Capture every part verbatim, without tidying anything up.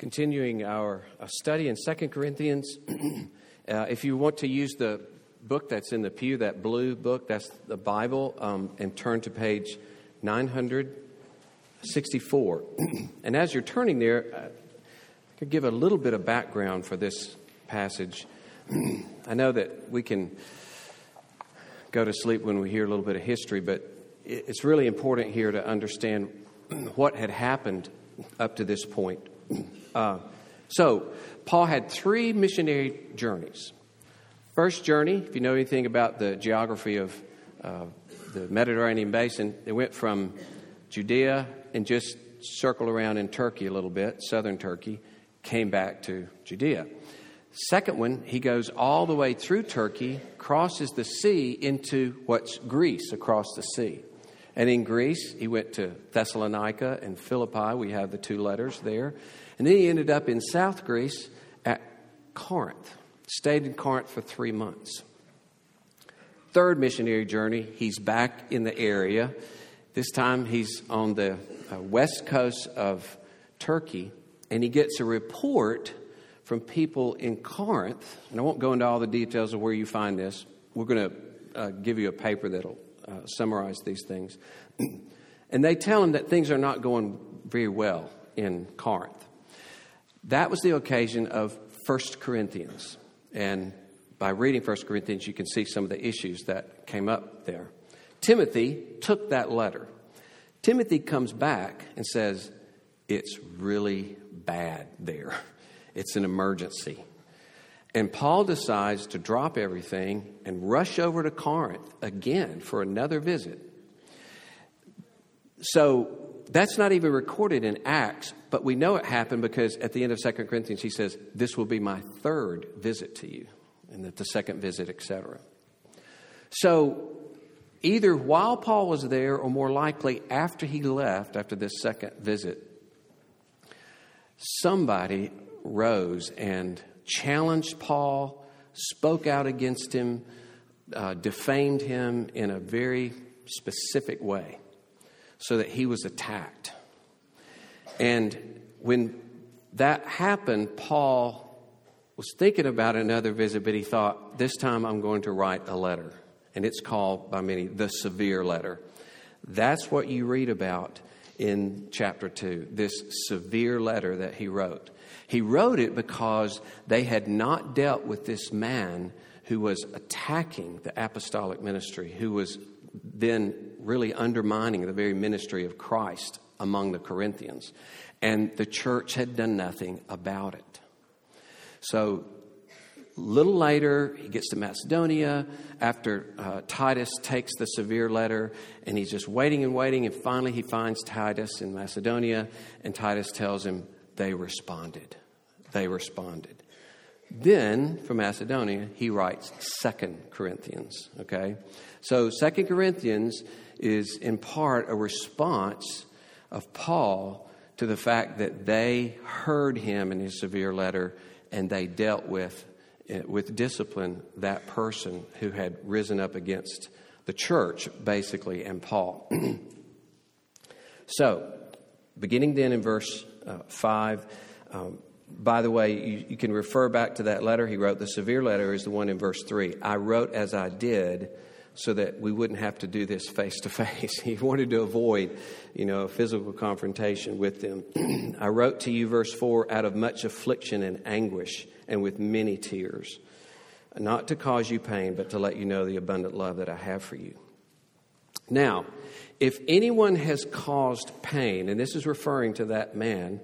Continuing our study in Second Corinthians, uh, if you want to use the book that's in the pew, that blue book, that's the Bible, um, and turn to page nine hundred sixty-four. And as you're turning there, I could give a little bit of background for this passage. I know that we can go to sleep when we hear a little bit of history, but it's really important here to understand what had happened up to this point. Uh, so, Paul had three missionary journeys. First journey, if you know anything about the geography of uh, the Mediterranean basin, they went from Judea and just circled around in Turkey a little bit, southern Turkey, came back to Judea. Second one, he goes all the way through Turkey, crosses the sea into what's Greece, across the sea. And in Greece, he went to Thessalonica and Philippi. We have the two letters there. And then he ended up in South Greece at Corinth, stayed in Corinth for three months. Third missionary journey, he's back in the area. This time he's on the west coast of Turkey, and he gets a report from people in Corinth. And I won't go into all the details of where you find this. We're going to uh, give you a paper that'll Uh, summarize these things. And they tell him that things are not going very well in Corinth. That was the occasion of First Corinthians. And by reading First Corinthians, you can see some of the issues that came up there. Timothy took that letter. Timothy comes back and says, it's really bad there. It's an emergency. And Paul decides to drop everything and rush over to Corinth again for another visit. So that's not even recorded in Acts, but we know it happened because at the end of Second Corinthians, he says, this will be my third visit to you, and that the second visit, et cetera. So either while Paul was there or more likely after he left, after this second visit, somebody rose and challenged Paul, spoke out against him, uh, defamed him in a very specific way so that he was attacked. And when that happened, Paul was thinking about another visit, but he thought, this time I'm going to write a letter. And it's called by many the severe letter. That's what you read about in chapter two, this severe letter that he wrote. He wrote it because they had not dealt with this man who was attacking the apostolic ministry, who was then really undermining the very ministry of Christ among the Corinthians. And the church had done nothing about it. So a little later, he gets to Macedonia after uh, Titus takes the severe letter, and he's just waiting and waiting. And finally, he finds Titus in Macedonia, and Titus tells him, They responded. They responded. Then, from Macedonia, he writes Second Corinthians, okay? So Second Corinthians is in part a response of Paul to the fact that they heard him in his severe letter and they dealt with, with discipline, that person who had risen up against the church, basically, and Paul. So, beginning then in verse Uh, five. Um, by the way, you, you can refer back to that letter he wrote. The severe letter is the one in verse three. I wrote as I did so that we wouldn't have to do this face to face. He wanted to avoid, you know, a physical confrontation with them. I wrote to you, verse four, out of much affliction and anguish and with many tears, not to cause you pain, but to let you know the abundant love that I have for you. Now, if anyone has caused pain, and this is referring to that man,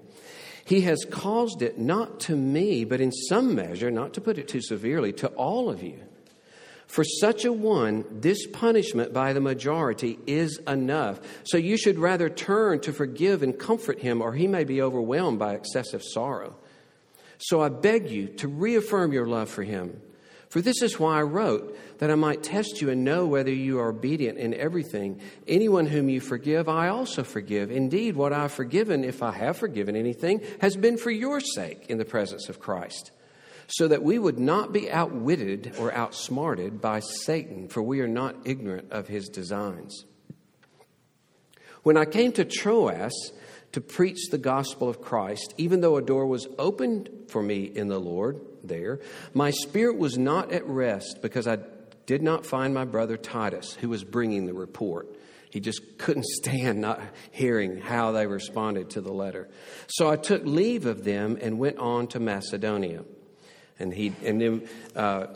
he has caused it not to me, but in some measure, not to put it too severely, to all of you. For such a one, this punishment by the majority is enough. So you should rather turn to forgive and comfort him, or he may be overwhelmed by excessive sorrow. So I beg you to reaffirm your love for him. For this is why I wrote, that I might test you and know whether you are obedient in everything. Anyone whom you forgive, I also forgive. Indeed, what I have forgiven, if I have forgiven anything, has been for your sake in the presence of Christ, so that we would not be outwitted or outsmarted by Satan, for we are not ignorant of his designs. When I came to Troas, to preach the gospel of Christ, even though a door was opened for me in the Lord there, my spirit was not at rest because I did not find my brother Titus, who was bringing the report. He just couldn't stand not hearing how they responded to the letter. So I took leave of them and went on to Macedonia. And he and then uh,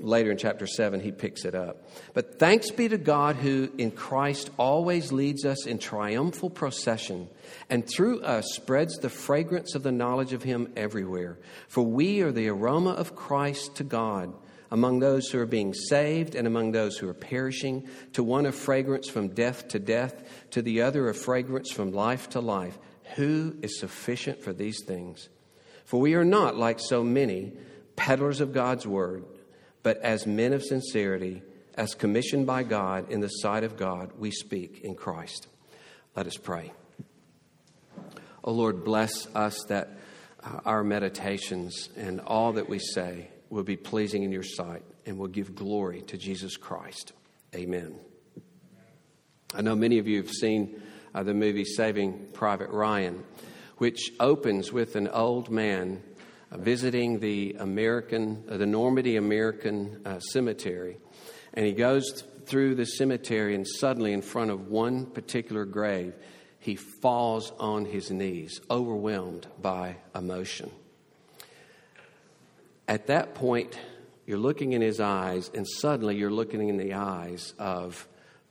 later in chapter seven, he picks it up. But thanks be to God who in Christ always leads us in triumphal procession and through us spreads the fragrance of the knowledge of him everywhere. For we are the aroma of Christ to God among those who are being saved and among those who are perishing, to one a fragrance from death to death, to the other a fragrance from life to life. Who is sufficient for these things? For we are not like so many peddlers of God's word, but as men of sincerity, as commissioned by God in the sight of God, we speak in Christ. Let us pray. O Lord, bless us that our meditations and all that we say will be pleasing in your sight and will give glory to Jesus Christ. Amen. I know many of you have seen uh, the movie Saving Private Ryan, which opens with an old man uh, visiting the American, uh, the Normandy American uh, cemetery. And he goes th- through the cemetery, and suddenly in front of one particular grave, he falls on his knees, overwhelmed by emotion. At that point, you're looking in his eyes, and suddenly you're looking in the eyes of,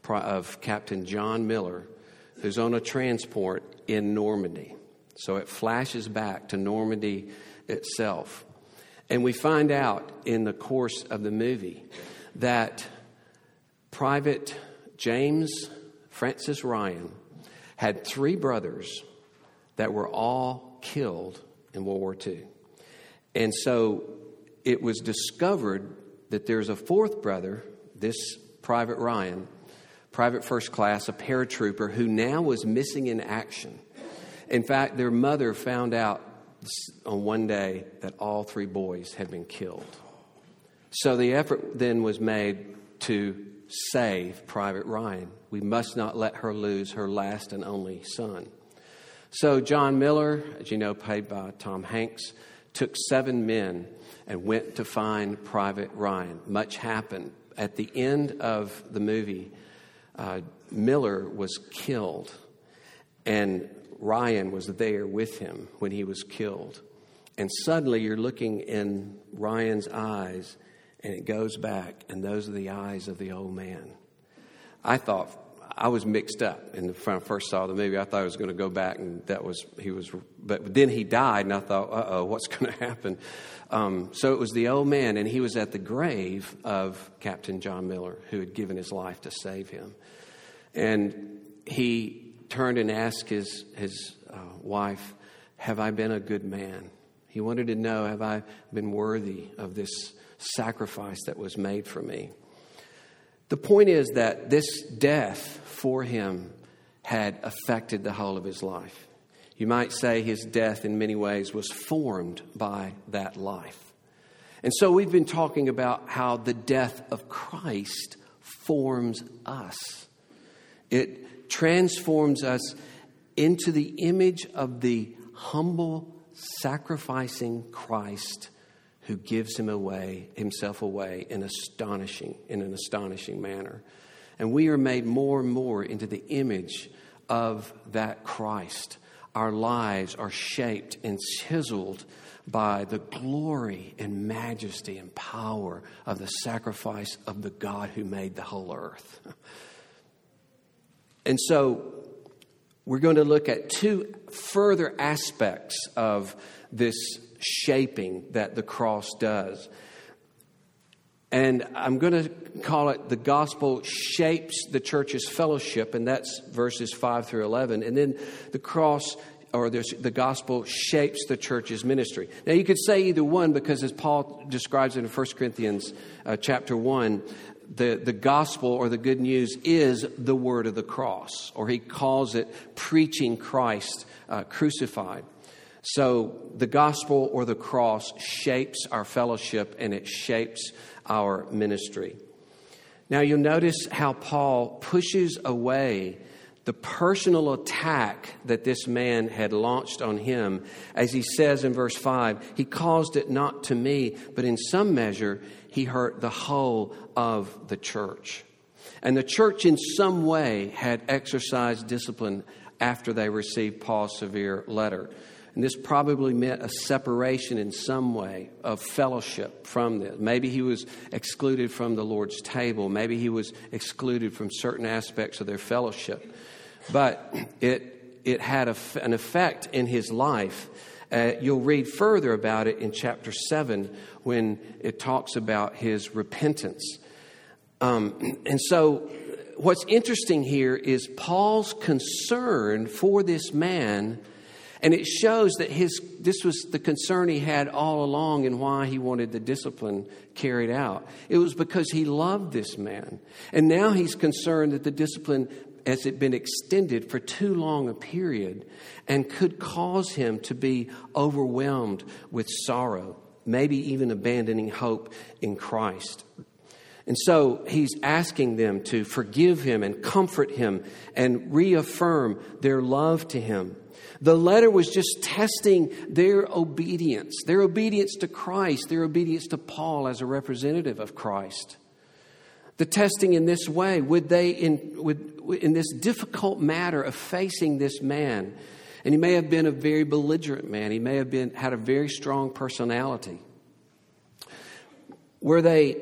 of Captain John Miller, who's on a transport in Normandy. So it flashes back to Normandy itself. And we find out in the course of the movie that Private James Francis Ryan had three brothers that were all killed in World War Two. And so it was discovered that there's a fourth brother, this Private Ryan, Private First Class, a paratrooper, who now was missing in action. In fact, their mother found out on one day that all three boys had been killed. So the effort then was made to save Private Ryan. We must not let her lose her last and only son. So John Miller, as you know, played by Tom Hanks, took seven men and went to find Private Ryan. Much happened. At the end of the movie, uh, Miller was killed, and Ryan was there with him when he was killed. And suddenly you're looking in Ryan's eyes, and it goes back, and those are the eyes of the old man. I thought, I was mixed up. And when I first saw the movie, I thought I was going to go back, and that was, he was, but then he died, and I thought, uh-oh, what's going to happen? Um, so it was the old man, and he was at the grave of Captain John Miller, who had given his life to save him. And he turned and asked his, his uh, wife, have I been a good man? He wanted to know, have I been worthy of this sacrifice that was made for me? The point is that this death for him had affected the whole of his life. You might say his death in many ways was formed by that life. And so we've been talking about how the death of Christ forms us. It transforms us into the image of the humble, sacrificing Christ who gives him away, himself away in astonishing, in an astonishing manner. And we are made more and more into the image of that Christ. Our lives are shaped and chiseled by the glory and majesty and power of the sacrifice of the God who made the whole earth. And so we're going to look at two further aspects of this shaping that the cross does. And I'm going to call it the gospel shapes the church's fellowship, and that's verses five through eleven. And then the cross or the, the gospel shapes the church's ministry. Now you could say either one, because as Paul describes it in First Corinthians uh, chapter one, The, the gospel or the good news is the word of the cross, or he calls it preaching Christ uh, crucified. So the gospel or the cross shapes our fellowship, and it shapes our ministry. Now you'll notice how Paul pushes away the personal attack that this man had launched on him. As he says in verse five, he caused it not to me, but in some measure he hurt the whole of the church. And the church in some way had exercised discipline after they received Paul's severe letter. And this probably meant a separation in some way of fellowship from this. Maybe he was excluded from the Lord's table. Maybe he was excluded from certain aspects of their fellowship. But it it had a, an effect in his life. Uh, you'll read further about it in chapter seven when it talks about his repentance. Um, and so what's interesting here is Paul's concern for this man, and it shows that his this was the concern he had all along and why he wanted the discipline carried out. It was because he loved this man. And now he's concerned that the discipline has been extended for too long a period and could cause him to be overwhelmed with sorrow, maybe even abandoning hope in Christ. And so he's asking them to forgive him and comfort him and reaffirm their love to him. The letter was just testing their obedience, their obedience to Christ, their obedience to Paul as a representative of Christ. The testing in this way, would they, in, would, in this difficult matter of facing this man, and he may have been a very belligerent man, he may have been had a very strong personality, were they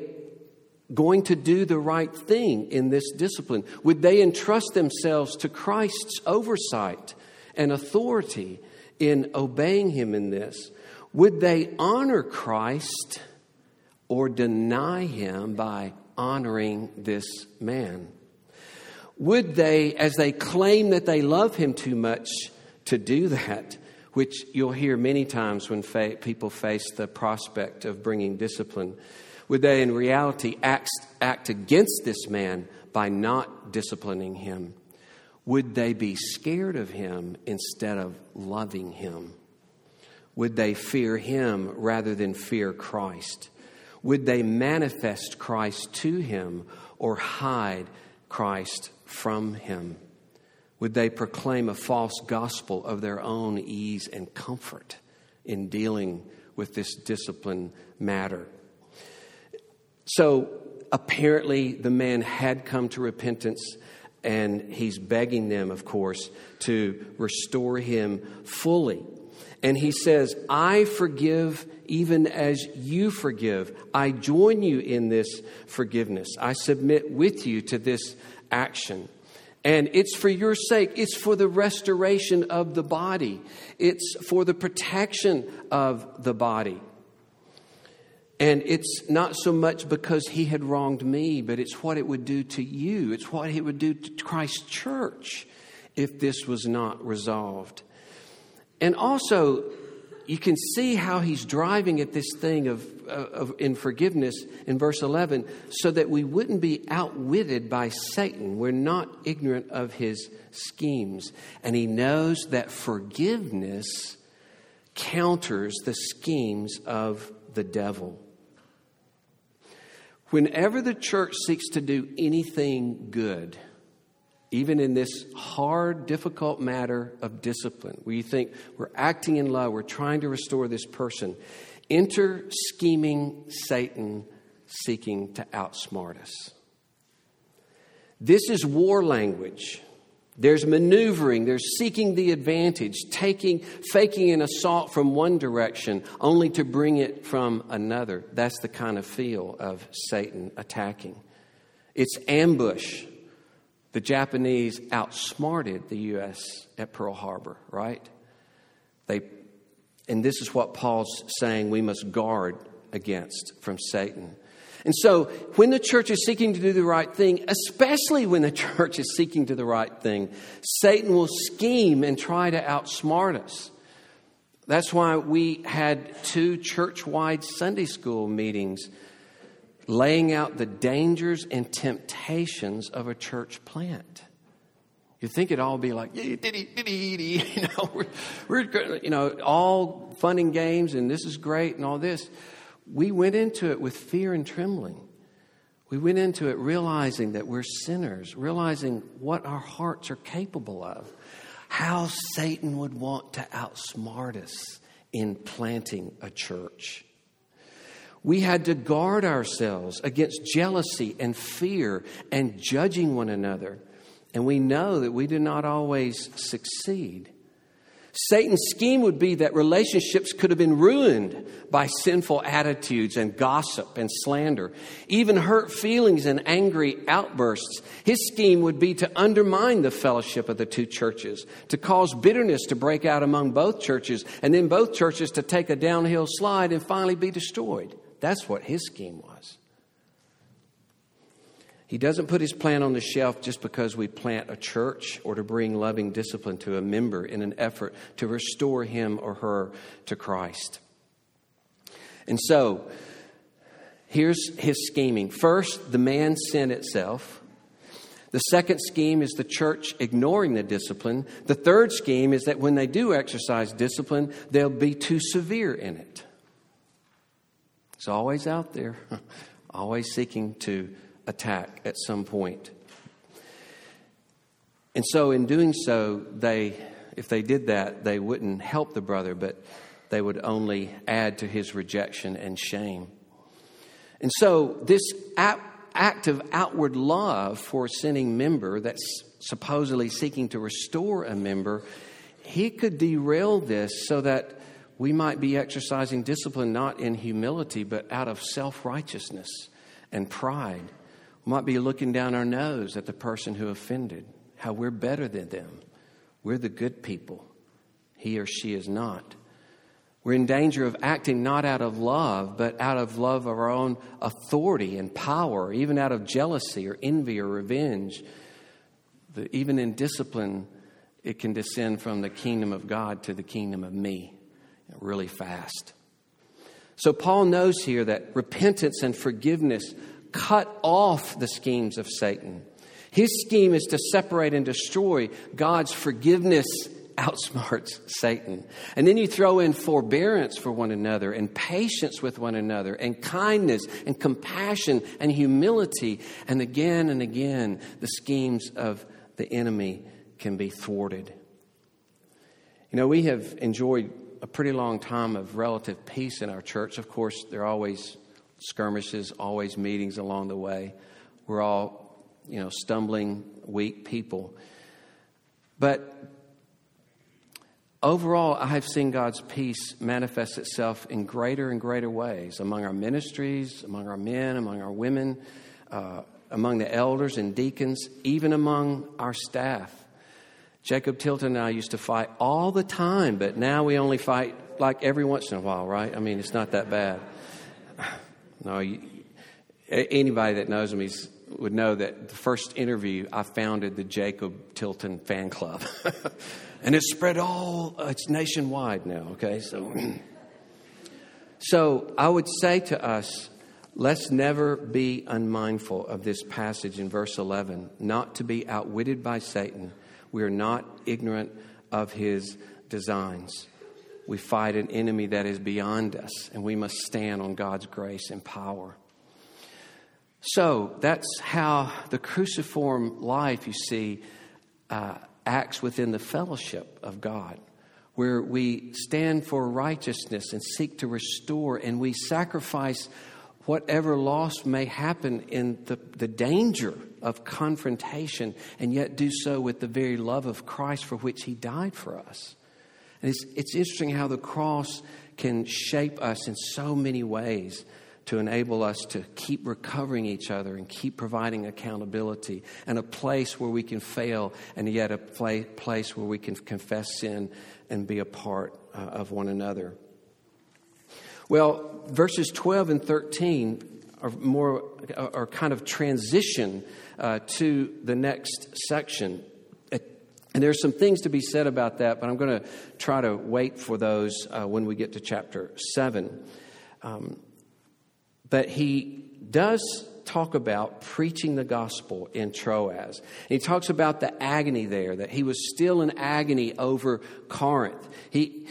going to do the right thing in this discipline? Would they entrust themselves to Christ's oversight and authority in obeying him in this? Would they honor Christ or deny him by honoring this man? Would they, as they claim that they love him too much, to do that, which you'll hear many times when fa- people face the prospect of bringing discipline, would they in reality act, act against this man by not disciplining him? Would they be scared of him instead of loving him? Would they fear him rather than fear Christ? Would they manifest Christ to him or hide Christ from him? Would they proclaim a false gospel of their own ease and comfort in dealing with this discipline matter? So apparently the man had come to repentance. And he's begging them, of course, to restore him fully. And he says, I forgive even as you forgive. I join you in this forgiveness. I submit with you to this action. And it's for your sake. It's for the restoration of the body. It's for the protection of the body. And it's not so much because he had wronged me, but it's what it would do to you. It's what it would do to Christ's church if this was not resolved. And also, you can see how he's driving at this thing of, of, of in forgiveness in verse eleven, so that we wouldn't be outwitted by Satan. We're not ignorant of his schemes. And he knows that forgiveness counters the schemes of the devil. Whenever the church seeks to do anything good, even in this hard, difficult matter of discipline, where you think we're acting in love, we're trying to restore this person, enter scheming Satan seeking to outsmart us. This is war language. There's maneuvering, there's seeking the advantage, taking, faking an assault from one direction only to bring it from another. That's the kind of feel of Satan attacking. It's ambush. The Japanese outsmarted the U S at Pearl Harbor, right? They, and this is what Paul's saying we must guard against from Satan. And so when the church is seeking to do the right thing, especially when the church is seeking to do the right thing, Satan will scheme and try to outsmart us. That's why we had two church-wide Sunday school meetings laying out the dangers and temptations of a church plant. You'd think it'd all be like, you know, we're, we're, you know, all fun and games and this is great and all this. We went into it with fear and trembling. We went into it realizing that we're sinners, realizing what our hearts are capable of, how Satan would want to outsmart us in planting a church. We had to guard ourselves against jealousy and fear and judging one another. And we know that we do not always succeed. Satan's scheme would be that relationships could have been ruined by sinful attitudes and gossip and slander, even hurt feelings and angry outbursts. His scheme would be to undermine the fellowship of the two churches, to cause bitterness to break out among both churches, and then both churches to take a downhill slide and finally be destroyed. That's what his scheme was. He doesn't put his plan on the shelf just because we plant a church or to bring loving discipline to a member in an effort to restore him or her to Christ. And so, here's his scheming. First, the man's sin itself. The second scheme is the church ignoring the discipline. The third scheme is that when they do exercise discipline, they'll be too severe in it. It's always out there, always seeking to attack at some point. And so in doing so, they, if they did that, they wouldn't help the brother, but they would only add to his rejection and shame. And so this act of outward love for a sinning member that's supposedly seeking to restore a member, he could derail this so that we might be exercising discipline not in humility, but out of self-righteousness and pride. Might be looking down our nose at the person who offended, how we're better than them. We're the good people. He or she is not. We're in danger of acting not out of love, but out of love of our own authority and power, even out of jealousy or envy or revenge. The, even in discipline, it can descend from the kingdom of God to the kingdom of me really fast. So Paul knows here that repentance and forgiveness cut off the schemes of Satan. His scheme is to separate and destroy. God's forgiveness outsmarts Satan. And then you throw in forbearance for one another and patience with one another and kindness and compassion and humility. And again and again, the schemes of the enemy can be thwarted. You know, we have enjoyed a pretty long time of relative peace in our church. Of course, there are always skirmishes, always meetings along the way. We're all, you know, stumbling, weak people. But overall, I have seen God's peace manifest itself in greater and greater ways among our ministries, among our men, among our women, uh, among the elders and deacons, even among our staff. Jacob Tilton and I used to fight all the time, but now we only fight like every once in a while, right? I mean, it's not that bad. No, you, anybody that knows me would know that the first interview, I founded the Jacob Tilton fan club. And it's spread all, it's nationwide now, okay? So, so I would say to us, let's never be unmindful of this passage in verse eleven, not to be outwitted by Satan. We are not ignorant of his designs. We fight an enemy that is beyond us, and we must stand on God's grace and power. So that's how the cruciform life, you see, uh, acts within the fellowship of God, where we stand for righteousness and seek to restore, and we sacrifice whatever loss may happen in the, the danger of confrontation, and yet do so with the very love of Christ for which he died for us. And it's, it's interesting how the cross can shape us in so many ways to enable us to keep recovering each other and keep providing accountability and a place where we can fail and yet a play, place where we can confess sin and be a part uh, of one another. Well, verses twelve and thirteen are more are kind of transition uh, to the next section. And there's some things to be said about that, but I'm going to try to wait for those uh, when we get to chapter seven. Um, but he does talk about preaching the gospel in Troas. And he talks about the agony there, that he was still in agony over Corinth. He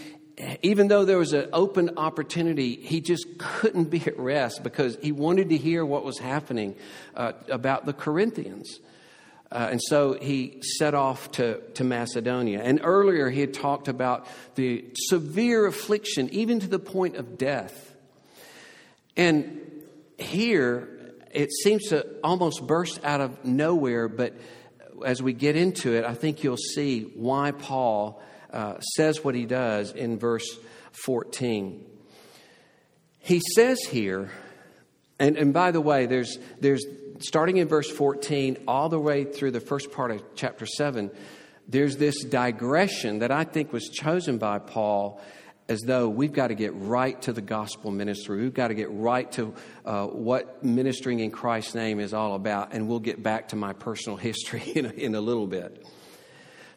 even though there was an open opportunity, he just couldn't be at rest because he wanted to hear what was happening uh, about the Corinthians. Uh, and so he set off to, to Macedonia. And earlier he had talked about the severe affliction, even to the point of death. And here it seems to almost burst out of nowhere. But as we get into it, I think you'll see why Paul uh, says what he does in verse fourteen. He says here, and, and by the way, there's there's. starting in verse fourteen, all the way through the first part of chapter seven, there's this digression that I think was chosen by Paul as though we've got to get right to the gospel ministry. We've got to get right to uh, what ministering in Christ's name is all about. And we'll get back to my personal history in a, in a little bit.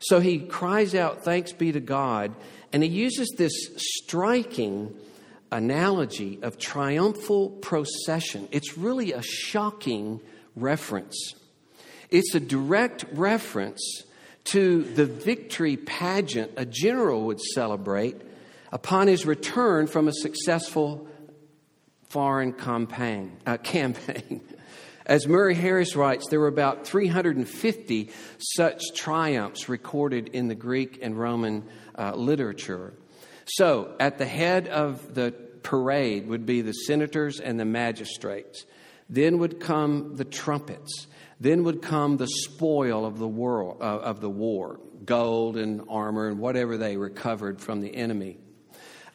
So he cries out, "Thanks be to God." And he uses this striking analogy of triumphal procession. It's really a shocking reference. It's a direct reference to the victory pageant a general would celebrate upon his return from a successful foreign campaign. Uh, campaign. As Murray Harris writes, there were about three hundred fifty such triumphs recorded in the Greek and Roman uh, literature. So at the head of the parade would be the senators and the magistrates. Then would come the trumpets. Then would come the spoil of the world, uh, of the war, gold and armor and whatever they recovered from the enemy.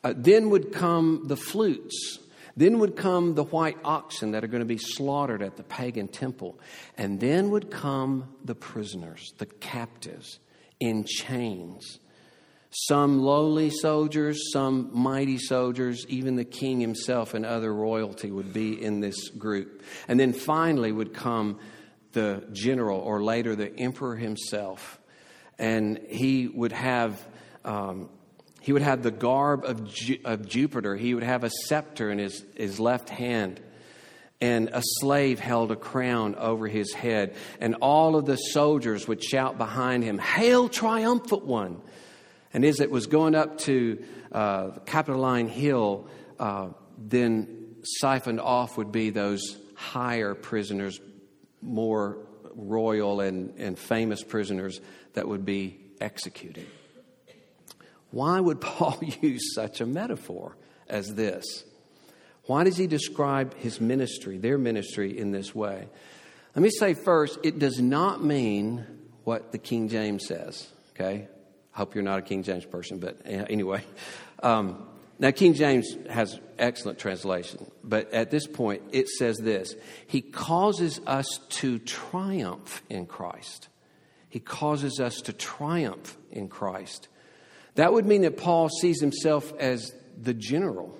Uh, then would come the flutes. Then would come the white oxen that are going to be slaughtered at the pagan temple. And then would come the prisoners, the captives in chains. Some lowly soldiers, some mighty soldiers, even the king himself and other royalty would be in this group. And then finally would come the general, or later the emperor himself. And he would have um, he would have the garb of, Ju- of Jupiter. He would have a scepter in his, his left hand. And a slave held a crown over his head. And all of the soldiers would shout behind him, "Hail, triumphant one!" And as it was going up to uh, Capitoline Hill, uh, then siphoned off would be those higher prisoners, more royal and, and famous prisoners that would be executed. Why would Paul use such a metaphor as this? Why does he describe his ministry, their ministry, in this way? Let me say first, it does not mean what the King James says, okay? I hope you're not a King James person, but anyway. Um, now, King James has excellent translation, but at this point, it says this. He causes us to triumph in Christ. He causes us to triumph in Christ. That would mean that Paul sees himself as the general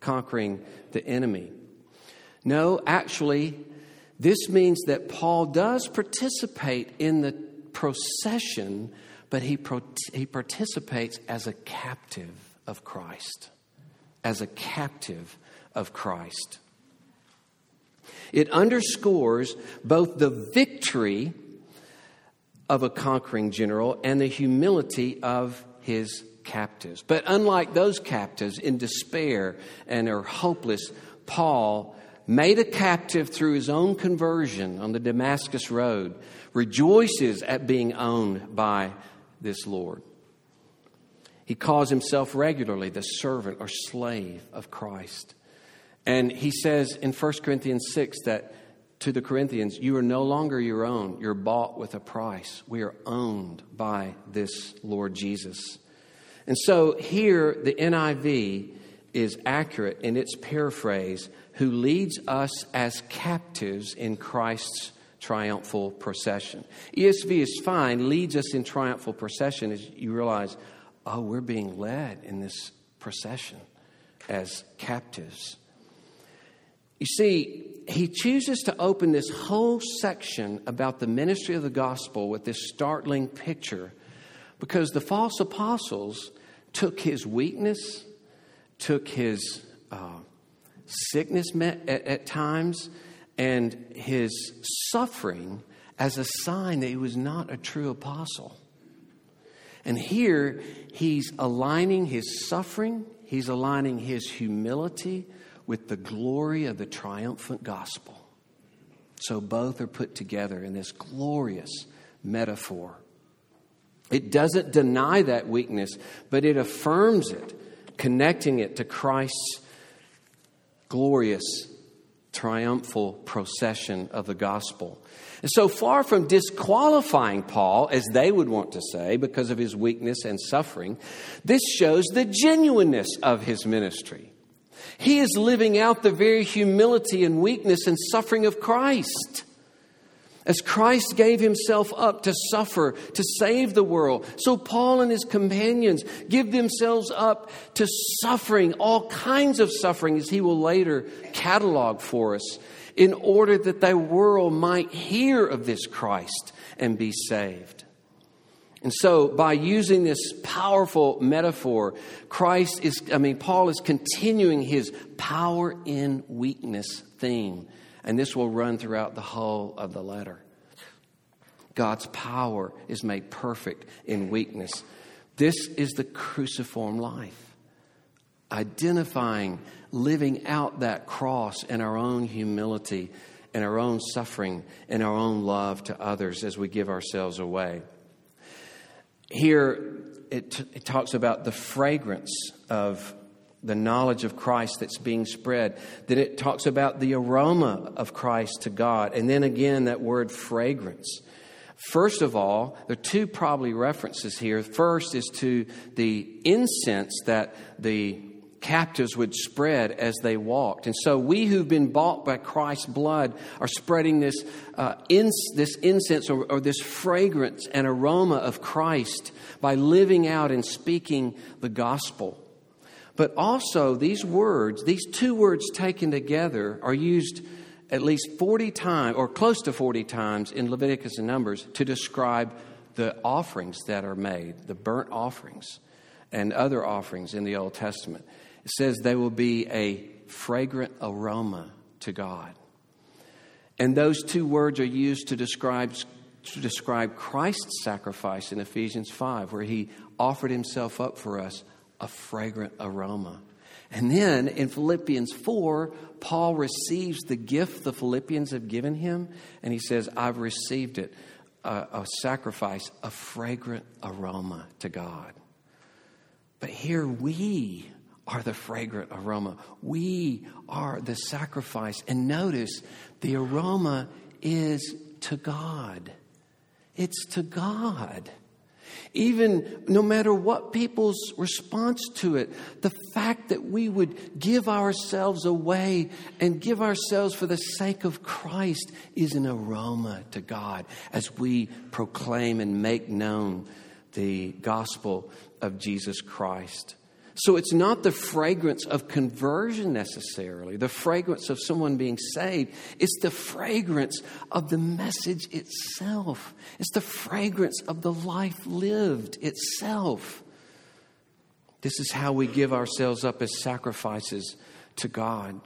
conquering the enemy. No, actually, this means that Paul does participate in the procession, but he pro- he participates as a captive of Christ, as a captive of Christ. It underscores both the victory of a conquering general and the humility of his captives. But unlike those captives in despair and are hopeless, Paul made a captive through his own conversion on the Damascus Road, rejoices at being owned by this Lord. He calls himself regularly the servant or slave of Christ. And he says in First Corinthians six that to the Corinthians, you are no longer your own. You're bought with a price. We are owned by this Lord Jesus. And so here the N I V is accurate in its paraphrase, who leads us as captives in Christ's triumphal procession. E S V is fine, leads us in triumphal procession, as you realize, oh, we're being led in this procession as captives. You see, he chooses to open this whole section about the ministry of the gospel with this startling picture because the false apostles took his weakness, took his uh, sickness at, at times, and his suffering as a sign that he was not a true apostle. And here, he's aligning his suffering, he's aligning his humility with the glory of the triumphant gospel. So both are put together in this glorious metaphor. It doesn't deny that weakness, but it affirms it, connecting it to Christ's glorious, triumphal procession of the gospel. And so far from disqualifying Paul, as they would want to say, because of his weakness and suffering, this shows the genuineness of his ministry. He is living out the very humility and weakness and suffering of Christ. As Christ gave himself up to suffer, to save the world, so Paul and his companions give themselves up to suffering, all kinds of suffering, as he will later catalog for us, in order that the world might hear of this Christ and be saved. And so by using this powerful metaphor, Christ is, I mean, Paul is continuing his power in weakness theme. And this will run throughout the whole of the letter. God's power is made perfect in weakness. This is the cruciform life. Identifying, living out that cross in our own humility, in our own suffering, in our own love to others as we give ourselves away. Here it, t- it talks about the fragrance of the knowledge of Christ that's being spread. Then it talks about the aroma of Christ to God. And then again, that word fragrance. First of all, there are two probably references here. First is to the incense that the captives would spread as they walked. And so we who've been bought by Christ's blood are spreading this uh, ins- this incense or, or this fragrance and aroma of Christ by living out and speaking the gospel. But also these words, these two words taken together are used at least forty times or close to forty times in Leviticus and Numbers to describe the offerings that are made, the burnt offerings and other offerings in the Old Testament. It says they will be a fragrant aroma to God. And those two words are used to describe to describe Christ's sacrifice in Ephesians five, where he offered himself up for us, a fragrant aroma. And then in Philippians four, Paul receives the gift the Philippians have given him, and he says, I've received it, uh, a sacrifice, a fragrant aroma to God. But here we are the fragrant aroma. We are the sacrifice. And notice, the aroma is to God. It's to God. Even no matter what people's response to it, the fact that we would give ourselves away and give ourselves for the sake of Christ is an aroma to God as we proclaim and make known the gospel of Jesus Christ. So it's not the fragrance of conversion necessarily, the fragrance of someone being saved. It's the fragrance of the message itself. It's the fragrance of the life lived itself. This is how we give ourselves up as sacrifices to God.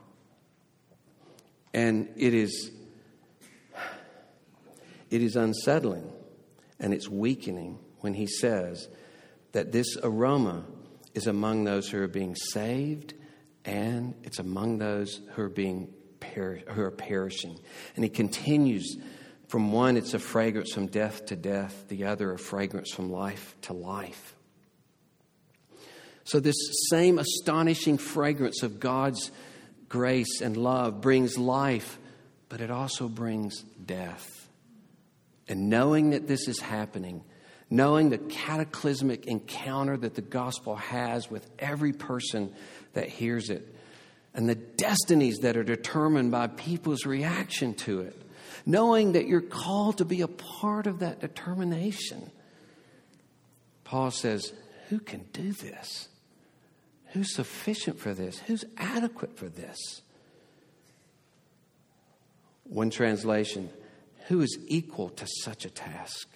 And it is, it is unsettling and it's weakening when he says that this aroma is among those who are being saved, and it's among those who are being per- who are perishing. And he continues, from one, it's a fragrance from death to death. The other, a fragrance from life to life. So this same astonishing fragrance of God's grace and love brings life, but it also brings death. And knowing that this is happening, knowing the cataclysmic encounter that the gospel has with every person that hears it, and the destinies that are determined by people's reaction to it, knowing that you're called to be a part of that determination. Paul says, who can do this? Who's sufficient for this? Who's adequate for this? One translation, who is equal to such a task?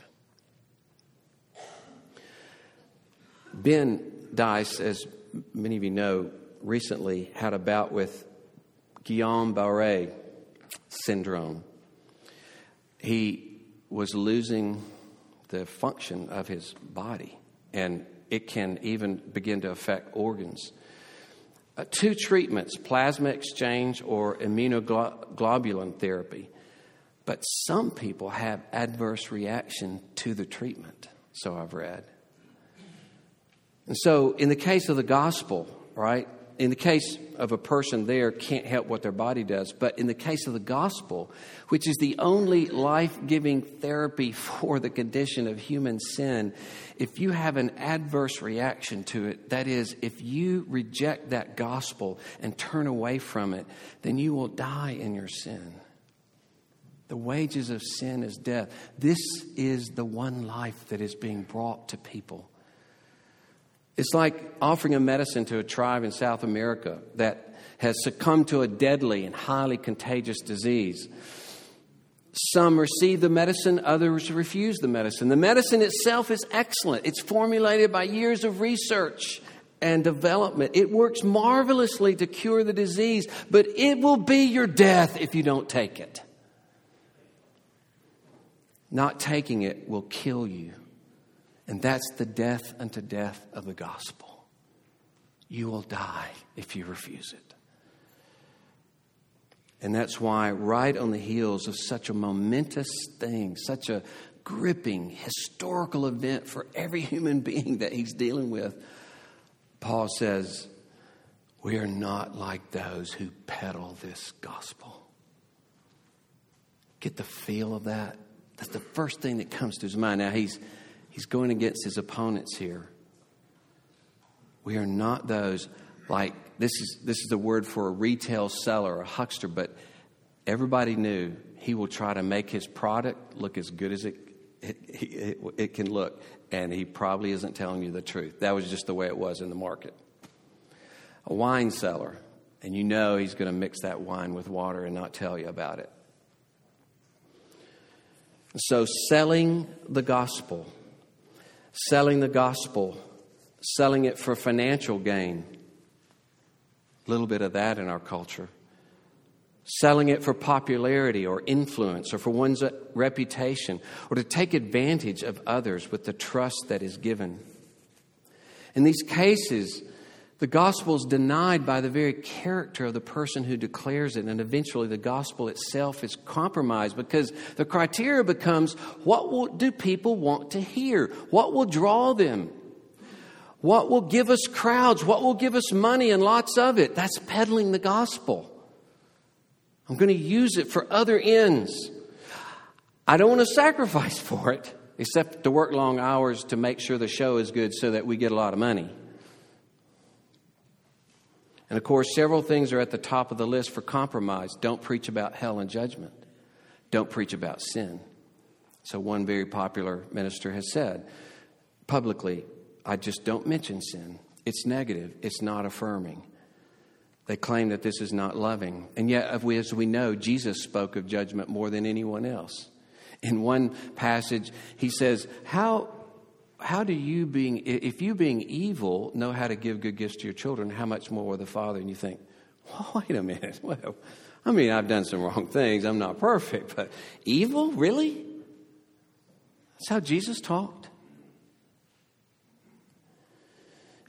Ben Dice, as many of you know, recently had a bout with Guillain-Barré syndrome. He was losing the function of his body. and it can even begin to affect organs. Uh, two treatments, plasma exchange or immunoglobulin therapy. But some people have adverse reaction to the treatment, so I've read. And so in the case of the gospel, right, in the case of a person there can't help what their body does, but in the case of the gospel, which is the only life-giving therapy for the condition of human sin, if you have an adverse reaction to it, that is, if you reject that gospel and turn away from it, then you will die in your sin. The wages of sin is death. This is the one life that is being brought to people. It's like offering a medicine to a tribe in South America that has succumbed to a deadly and highly contagious disease. Some receive the medicine, others refuse the medicine. The medicine itself is excellent. It's formulated by years of research and development. It works marvelously to cure the disease, but it will be your death if you don't take it. Not taking it will kill you. And that's the death unto death of the gospel. You will die if you refuse it. And that's why, right on the heels of such a momentous thing, such a gripping historical event for every human being that he's dealing with, Paul says, we are not like those who peddle this gospel. Get the feel of that. That's the first thing that comes to his mind. Now, he's He's going against his opponents here. We are not those like, this is this is the word for a retail seller, a huckster, but everybody knew he will try to make his product look as good as it, it, it, it can look, and he probably isn't telling you the truth. That was just the way it was in the market. A wine seller, and you know he's going to mix that wine with water and not tell you about it. So selling the gospel... Selling the gospel, selling it for financial gain. A little bit of that in our culture. Selling it for popularity or influence or for one's reputation or to take advantage of others with the trust that is given. In these cases, the gospel is denied by the very character of the person who declares it, and eventually the gospel itself is compromised because the criteria becomes, what will, do people want to hear? What will draw them? What will give us crowds? What will give us money and lots of it? That's peddling the gospel. I'm going to use it for other ends. I don't want to sacrifice for it, except to work long hours to make sure the show is good so that we get a lot of money. And, of course, several things are at the top of the list for compromise. Don't preach about hell and judgment. Don't preach about sin. So one very popular minister has said publicly, I just don't mention sin. It's negative. It's not affirming. They claim that this is not loving. And yet, as we know, Jesus spoke of judgment more than anyone else. In one passage, he says, how... How do you being, if you being evil know how to give good gifts to your children, how much more will the Father? And you think, well, wait a minute. Well, I mean, I've done some wrong things. I'm not perfect, but evil, really? That's how Jesus talked.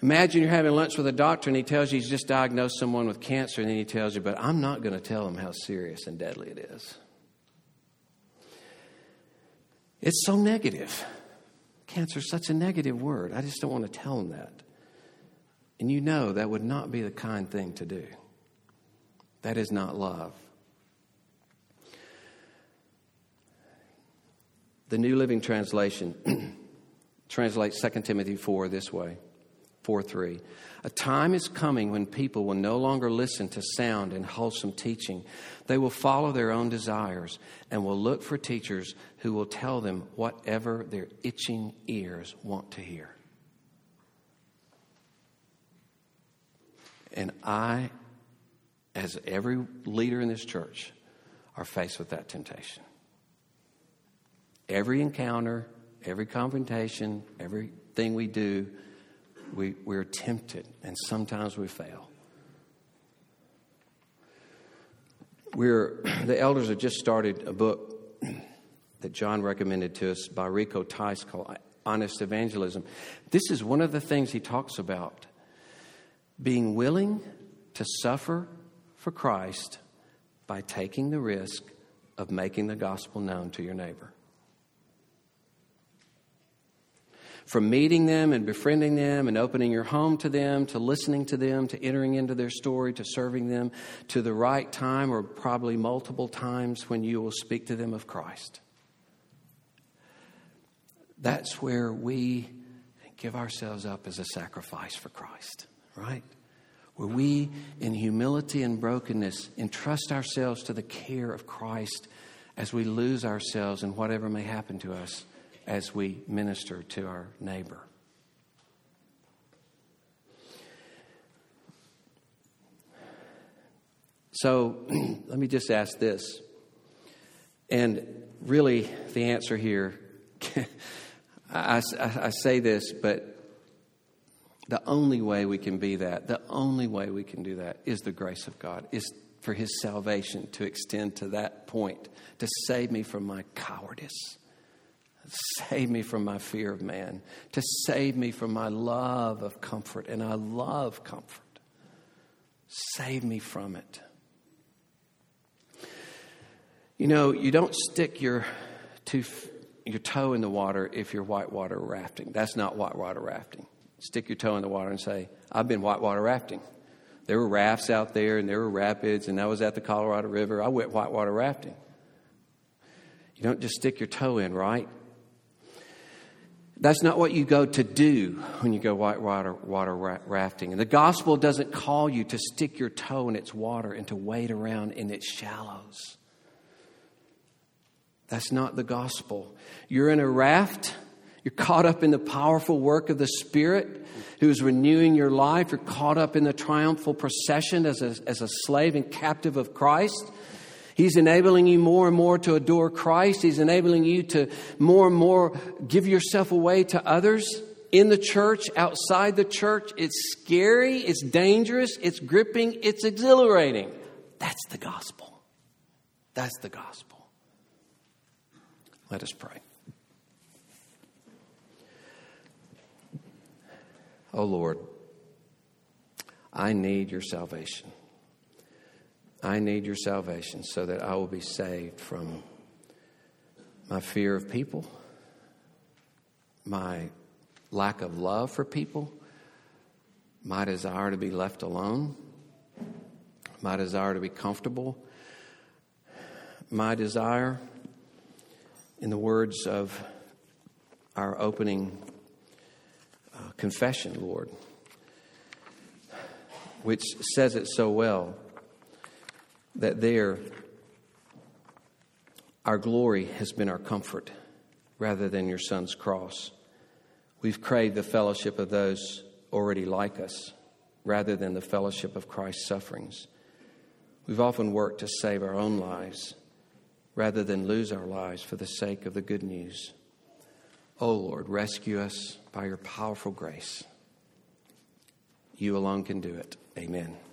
Imagine you're having lunch with a doctor and he tells you he's just diagnosed someone with cancer. And then he tells you, but I'm not going to tell him how serious and deadly it is. It's so negative. Cancer is such a negative word. I just don't want to tell them that. And you know that would not be the kind thing to do. That is not love. The New Living Translation translates Second Timothy four this way, four three. A time is coming when people will no longer listen to sound and wholesome teaching. They will follow their own desires and will look for teachers who will tell them whatever their itching ears want to hear. And I, as every leader in this church, are faced with that temptation. Every encounter, every confrontation, everything we do, We, we're tempted, and sometimes we fail. We're the elders have just started a book that John recommended to us by Rico Tice called Honest Evangelism. This is one of the things he talks about. Being willing to suffer for Christ by taking the risk of making the gospel known to your neighbor. From meeting them and befriending them and opening your home to them, to listening to them, to entering into their story, to serving them, to the right time or probably multiple times when you will speak to them of Christ. That's where we give ourselves up as a sacrifice for Christ, right? Where we, in humility and brokenness, entrust ourselves to the care of Christ as we lose ourselves in whatever may happen to us as we minister to our neighbor. So, let me just ask this. And really, the answer here, I, I, I say this, but the only way we can be that, the only way we can do that is the grace of God, is for His salvation to extend to that point, to save me from my cowardice, save me from my fear of man, to save me from my love of comfort, and I love comfort. Save me from it. You know, you don't stick your two, your toe in the water if you're whitewater rafting. That's not whitewater rafting. Stick your toe in the water and say, I've been whitewater rafting. There were rafts out there and there were rapids and I was at the Colorado River. I went whitewater rafting. You don't just stick your toe in, right? That's not what you go to do when you go whitewater water rafting. And the gospel doesn't call you to stick your toe in its water and to wade around in its shallows. That's not the gospel. You're in a raft. You're caught up in the powerful work of the Spirit who is renewing your life. You're caught up in the triumphal procession as a, as a slave and captive of Christ. He's enabling you more and more to adore Christ. He's enabling you to more and more give yourself away to others in the church, outside the church. It's scary. It's dangerous. It's gripping. It's exhilarating. That's the gospel. That's the gospel. Let us pray. Oh, Lord, I need your salvation. I need your salvation so that I will be saved from my fear of people, my lack of love for people, my desire to be left alone, my desire to be comfortable, my desire, in the words of our opening Uh, confession, Lord, which says it so well, that there our glory has been our comfort rather than your Son's cross. We've craved the fellowship of those already like us rather than the fellowship of Christ's sufferings. We've often worked to save our own lives rather than lose our lives for the sake of the good news. Oh, Lord, rescue us by your powerful grace. You alone can do it. Amen.